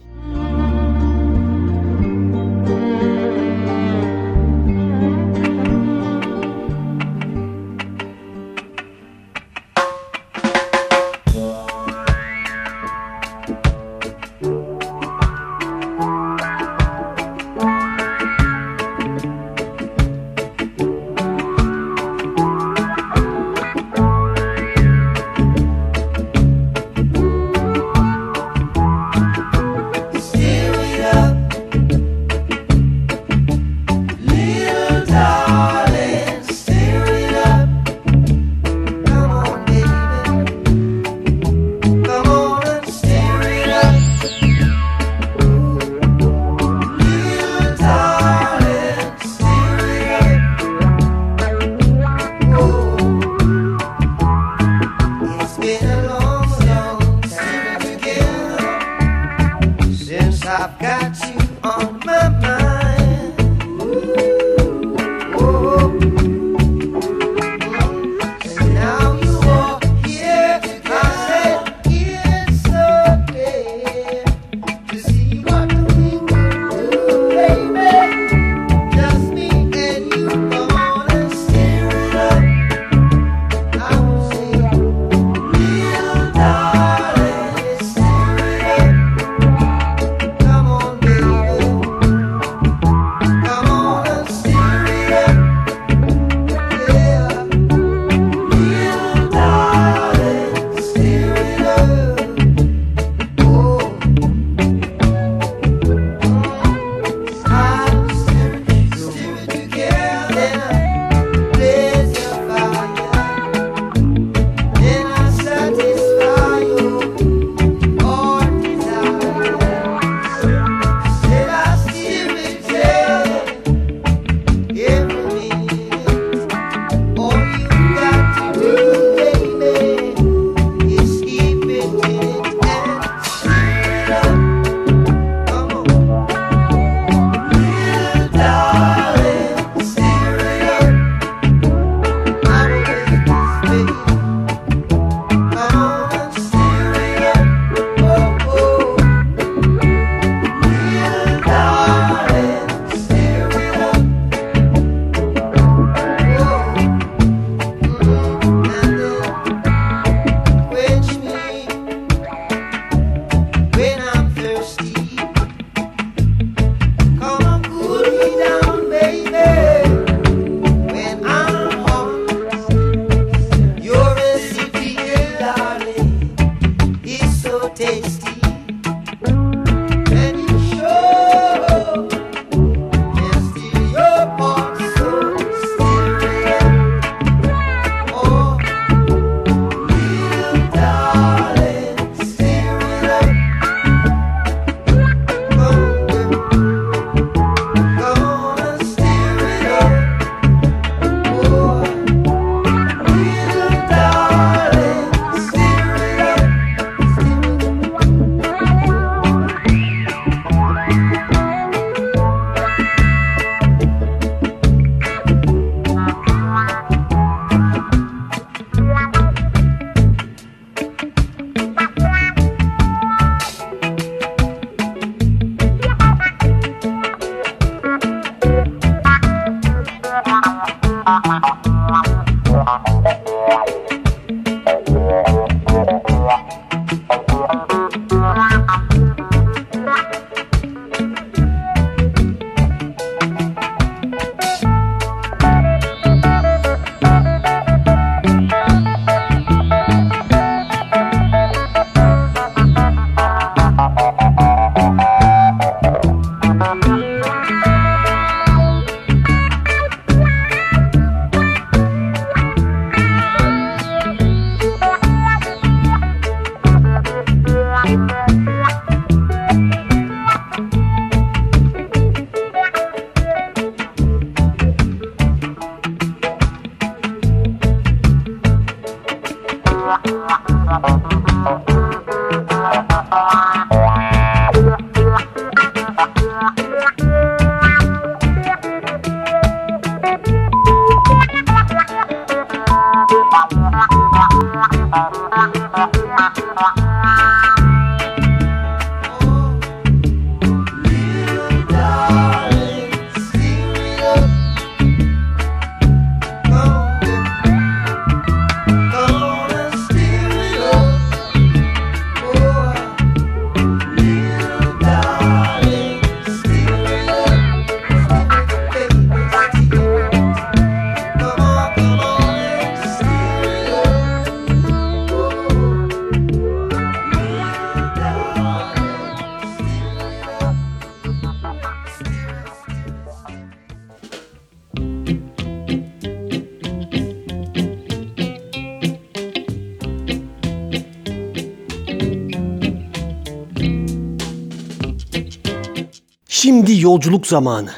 Şimdi yolculuk zamanı.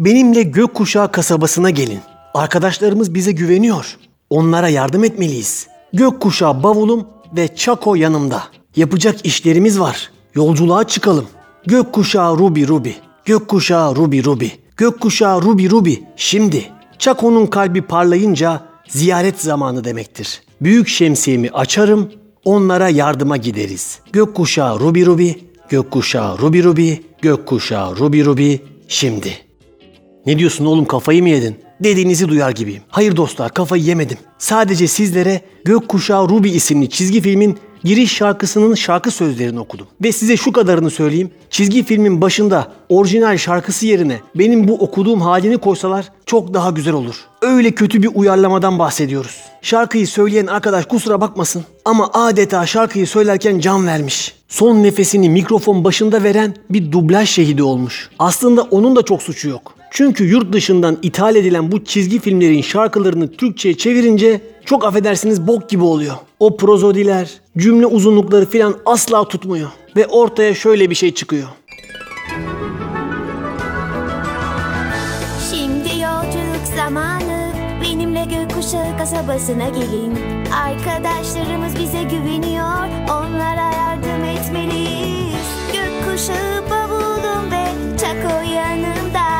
Benimle Gökkuşağı kasabasına gelin. Arkadaşlarımız bize güveniyor. Onlara yardım etmeliyiz. Gökkuşağı bavulum ve Çako yanımda. Yapacak işlerimiz var. Yolculuğa çıkalım. Gökkuşağı Ruby Ruby. Gökkuşağı Ruby Ruby. Gökkuşağı Ruby Ruby. Şimdi. Çako'nun kalbi parlayınca ziyaret zamanı demektir. Büyük şemsiyemi açarım. Onlara yardıma gideriz. Gökkuşağı Ruby Ruby. Gökkuşağı Ruby Ruby, Gökkuşağı Ruby Ruby, şimdi. Ne diyorsun oğlum, kafayı mı yedin? Dediğinizi duyar gibiyim. Hayır dostlar, kafayı yemedim. Sadece sizlere Gökkuşağı Ruby isimli çizgi filmin giriş şarkısının şarkı sözlerini okudum. Ve size şu kadarını söyleyeyim. Çizgi filmin başında orijinal şarkısı yerine benim bu okuduğum halini koysalar çok daha güzel olur. Öyle kötü bir uyarlamadan bahsediyoruz. Şarkıyı söyleyen arkadaş kusura bakmasın ama adeta şarkıyı söylerken can vermiş. Son nefesini mikrofon başında veren bir dublaj şehidi olmuş. Aslında onun da çok suçu yok. Çünkü yurt dışından ithal edilen bu çizgi filmlerin şarkılarını Türkçe'ye çevirince çok affedersiniz bok gibi oluyor. O prozodiler, cümle uzunlukları filan asla tutmuyor. Ve ortaya şöyle bir şey çıkıyor. Şimdi yolculuk zamanı, benimle Gökkuşağı kasabasına gelin. Arkadaşlarımız bize güveniyor, onlara yardım etmeliyiz. Gökkuşağı bavulum ve Çako yanımda.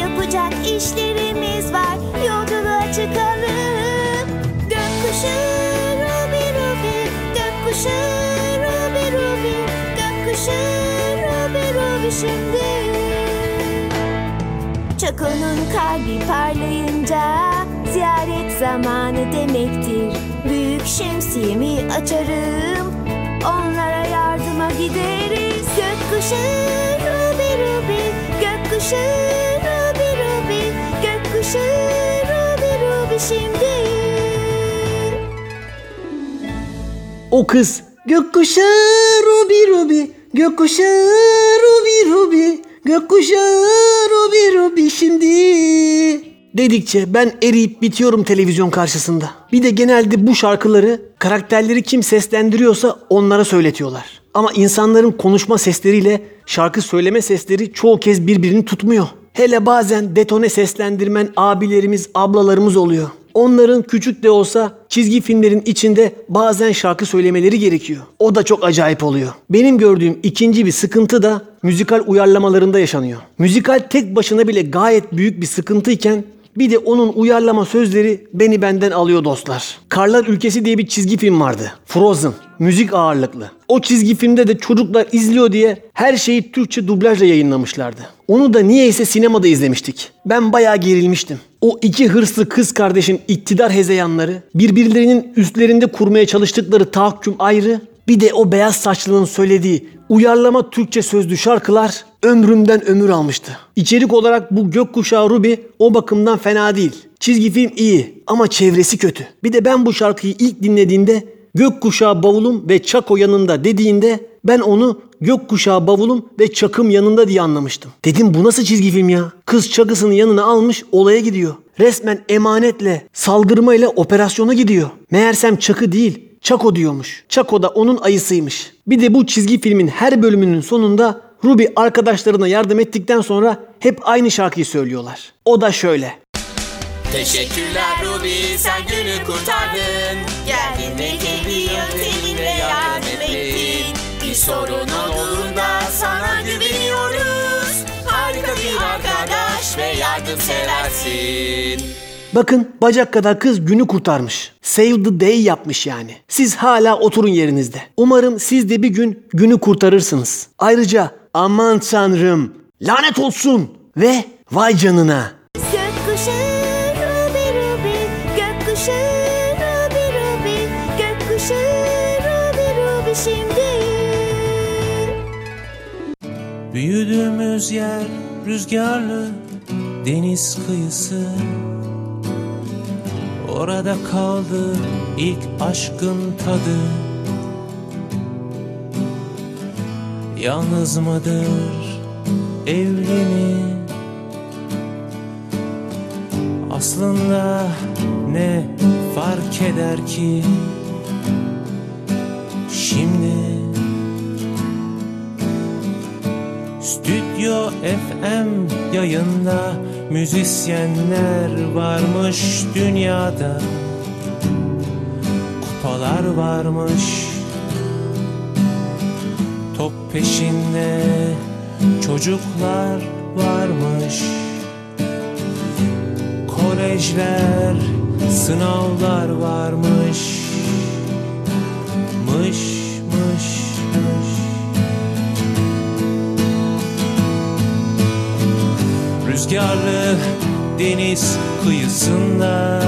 Yapacak işlerimiz var, yolculuğa çıkalım. Gökkuşağı Ruby Ruby, Gökkuşağı Ruby Ruby, Gökkuşağı Ruby Ruby şimdi. Çako'nun kalbi parlayınca ziyaret zamanı demektir. Büyük şemsiyemi açarım, onlara yardıma gideriz. Gökkuşağı Ruby Ruby, Gökkuşağı Ruby, Ruby şimdi. O kız Gökkuşağı Ruby Ruby, Gökkuşağı Ruby Ruby, Gökkuşağı Ruby Ruby şimdi dedikçe ben eriyip bitiyorum televizyon karşısında. Bir de genelde bu şarkıları karakterleri kim seslendiriyorsa onlara söyletiyorlar. Ama insanların konuşma sesleriyle şarkı söyleme sesleri çoğu kez birbirini tutmuyor. Hele bazen detone seslendirmen abilerimiz, ablalarımız oluyor. Onların küçük de olsa çizgi filmlerin içinde bazen şarkı söylemeleri gerekiyor. O da çok acayip oluyor. Benim gördüğüm ikinci bir sıkıntı da müzikal uyarlamalarında yaşanıyor. Müzikal tek başına bile gayet büyük bir sıkıntıyken bir de onun uyarlama sözleri beni benden alıyor dostlar. Karlar Ülkesi diye bir çizgi film vardı. Frozen. müzik ağırlıklı. O çizgi filmde de çocuklar izliyor diye her şeyi Türkçe dublajla yayınlamışlardı. Onu da niyeyse sinemada izlemiştik. Ben bayağı gerilmiştim. O iki hırslı kız kardeşin iktidar hezeyanları, birbirlerinin üstlerinde kurmaya çalıştıkları tahakküm ayrı, bir de o beyaz saçlının söylediği uyarlama Türkçe sözlü şarkılar ömrümden ömür almıştı. İçerik olarak bu Gökkuşağı Ruby o bakımdan fena değil. Çizgi film iyi ama çevresi kötü. Bir de ben bu şarkıyı ilk dinlediğimde gökkuşağı bavulum ve çako yanında dediğinde ben onu gökkuşağı bavulum ve çakım yanında diye anlamıştım. Dedim bu nasıl çizgi film ya? Kız çakısını yanına almış olaya gidiyor. Resmen emanetle, saldırmayla operasyona gidiyor. Meğersem çakı değil, çako diyormuş. Çako da onun ayısıymış. Bir de bu çizgi filmin her bölümünün sonunda Ruby arkadaşlarına yardım ettikten sonra hep aynı şarkıyı söylüyorlar. O da şöyle. Teşekkürler Ruby, sen günü kurtardın. Geldin ve geliyor, seninle yardım ettin. Bir sorun olduğunda sana güveniyoruz. Harika bir arkadaş ve yardımseversin. Bakın bacak kadar kız günü kurtarmış. Save the day yapmış yani. Siz hala oturun yerinizde. Umarım siz de bir gün günü kurtarırsınız. Ayrıca aman tanrım, lanet olsun ve vay canına. Gökkuşağı Ruby Ruby, gökkuşağı Ruby Ruby, gökkuşağı Ruby Ruby şimdi. Büyüdüğümüz yer rüzgarlı deniz kıyısı. Orada kaldı ilk aşkın tadı. Yalnız mıdır, evli mi? Aslında ne fark eder ki? Şimdi Stüdyo F M yayında müzisyenler varmış dünyada. Kupalar varmış top peşinde, çocuklar varmış. Kolejler, sınavlar varmış. Mış mış mış. Rüzgarlı deniz kıyısında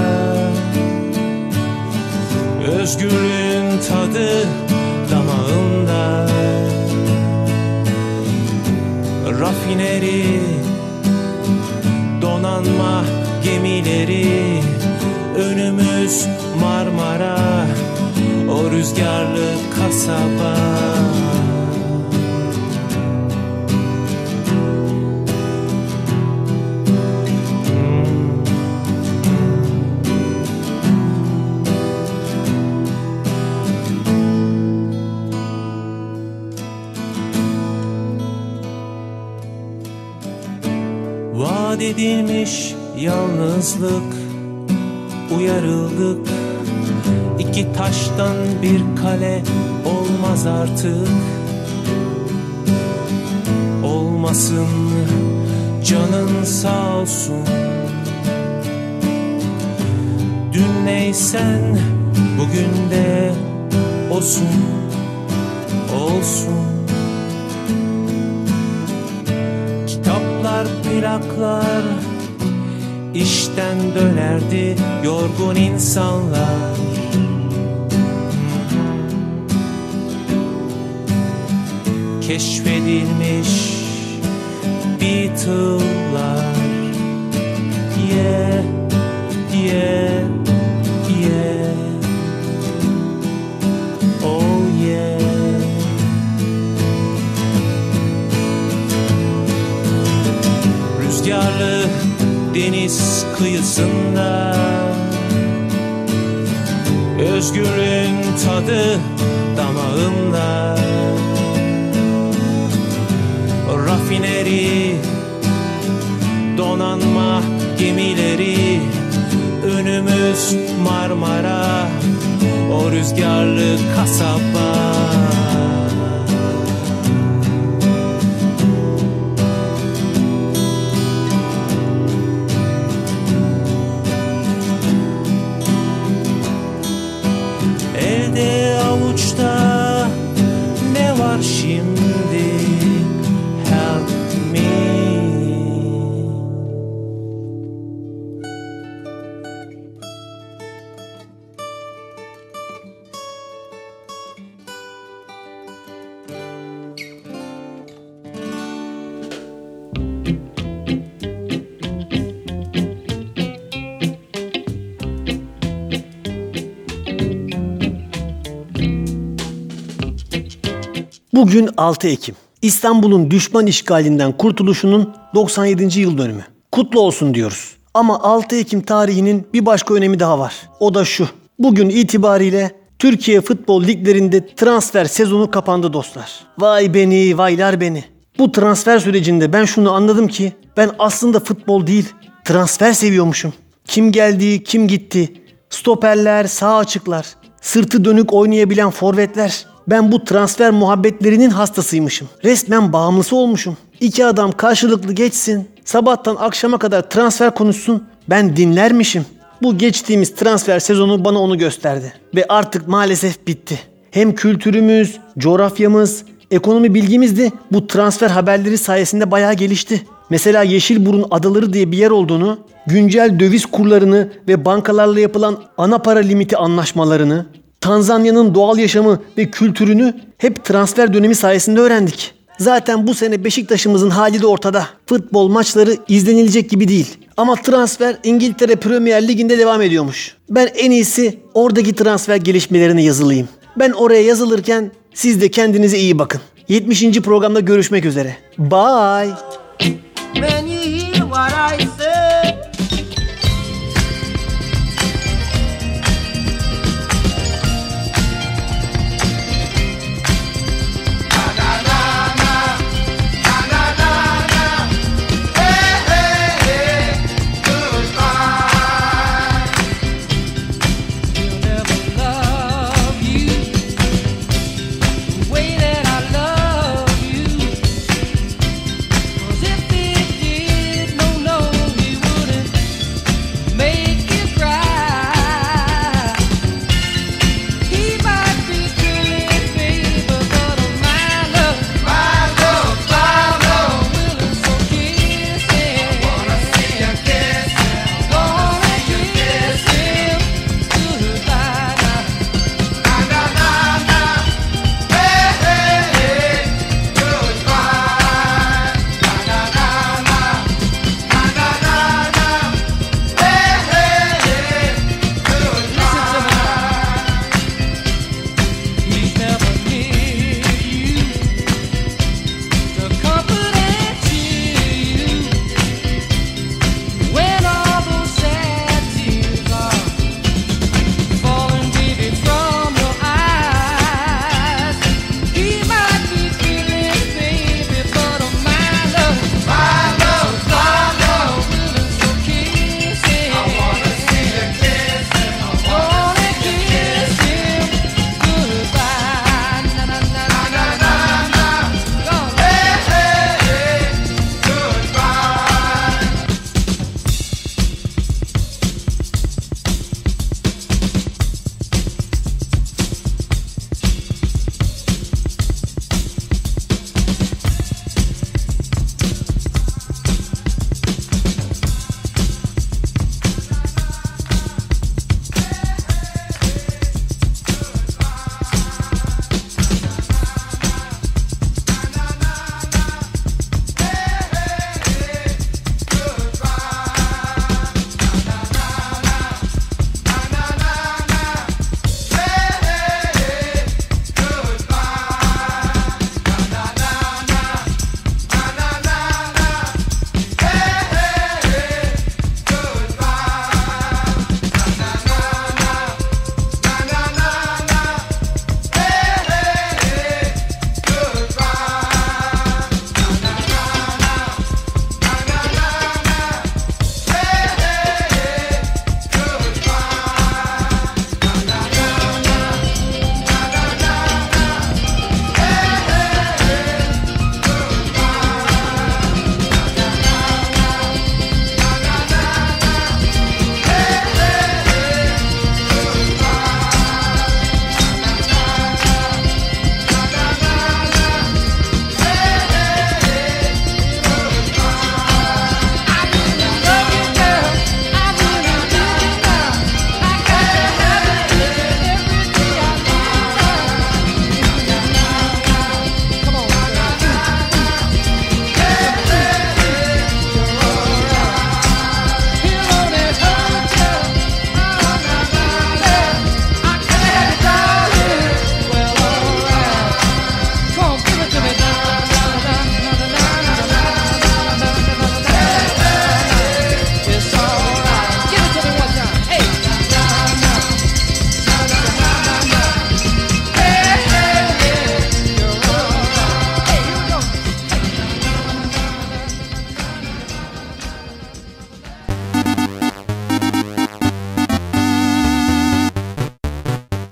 özgürlüğün tadı damağında. Rafineri, donanma gemileri, önümüz Marmara, o rüzgarlı kasaba. Vaat edilmiş yalnızlık, uyarıldık. İki taştan bir kale olmaz artık. Olmasın, canın sağ olsun. Dün neysen bugün de olsun, olsun. Plaklar işten dönerdi, yorgun insanlar. Keşfedilmiş Beatle'lar. Yeah, yeah, yeah. Oh yeah. Rüzgarlı deniz kıyısında özgürlüğün tadı damağında. Rafineri, donanma gemileri, önümüz Marmara, o rüzgarlı kasaba. Avuçta Bugün altı Ekim. İstanbul'un düşman işgalinden kurtuluşunun doksan yedinci yıl dönümü. Kutlu olsun diyoruz. Ama altı Ekim tarihinin bir başka önemi daha var. O da şu. Bugün itibariyle Türkiye futbol liglerinde transfer sezonu kapandı dostlar. Vay beni, vaylar beni. Bu transfer sürecinde ben şunu anladım ki ben aslında futbol değil, transfer seviyormuşum. Kim geldi, kim gitti, stoperler, sağ açıklar, sırtı dönük oynayabilen forvetler. Ben bu transfer muhabbetlerinin hastasıymışım. Resmen bağımlısı olmuşum. İki adam karşılıklı geçsin, sabahtan akşama kadar transfer konuşsun, ben dinlermişim. Bu geçtiğimiz transfer sezonu bana onu gösterdi. Ve artık maalesef bitti. Hem kültürümüz, coğrafyamız, ekonomi bilgimiz de bu transfer haberleri sayesinde bayağı gelişti. Mesela Yeşilburun Adaları diye bir yer olduğunu, güncel döviz kurlarını ve bankalarla yapılan ana para limiti anlaşmalarını, Tanzanya'nın doğal yaşamı ve kültürünü hep transfer dönemi sayesinde öğrendik. Zaten bu sene Beşiktaş'ımızın hali de ortada. Futbol maçları izlenilecek gibi değil. Ama transfer İngiltere Premier Ligi'nde devam ediyormuş. Ben en iyisi oradaki transfer gelişmelerine yazılayım. Ben oraya yazılırken siz de kendinize iyi bakın. yetmişinci programda görüşmek üzere. Bye. When you hear what I say, you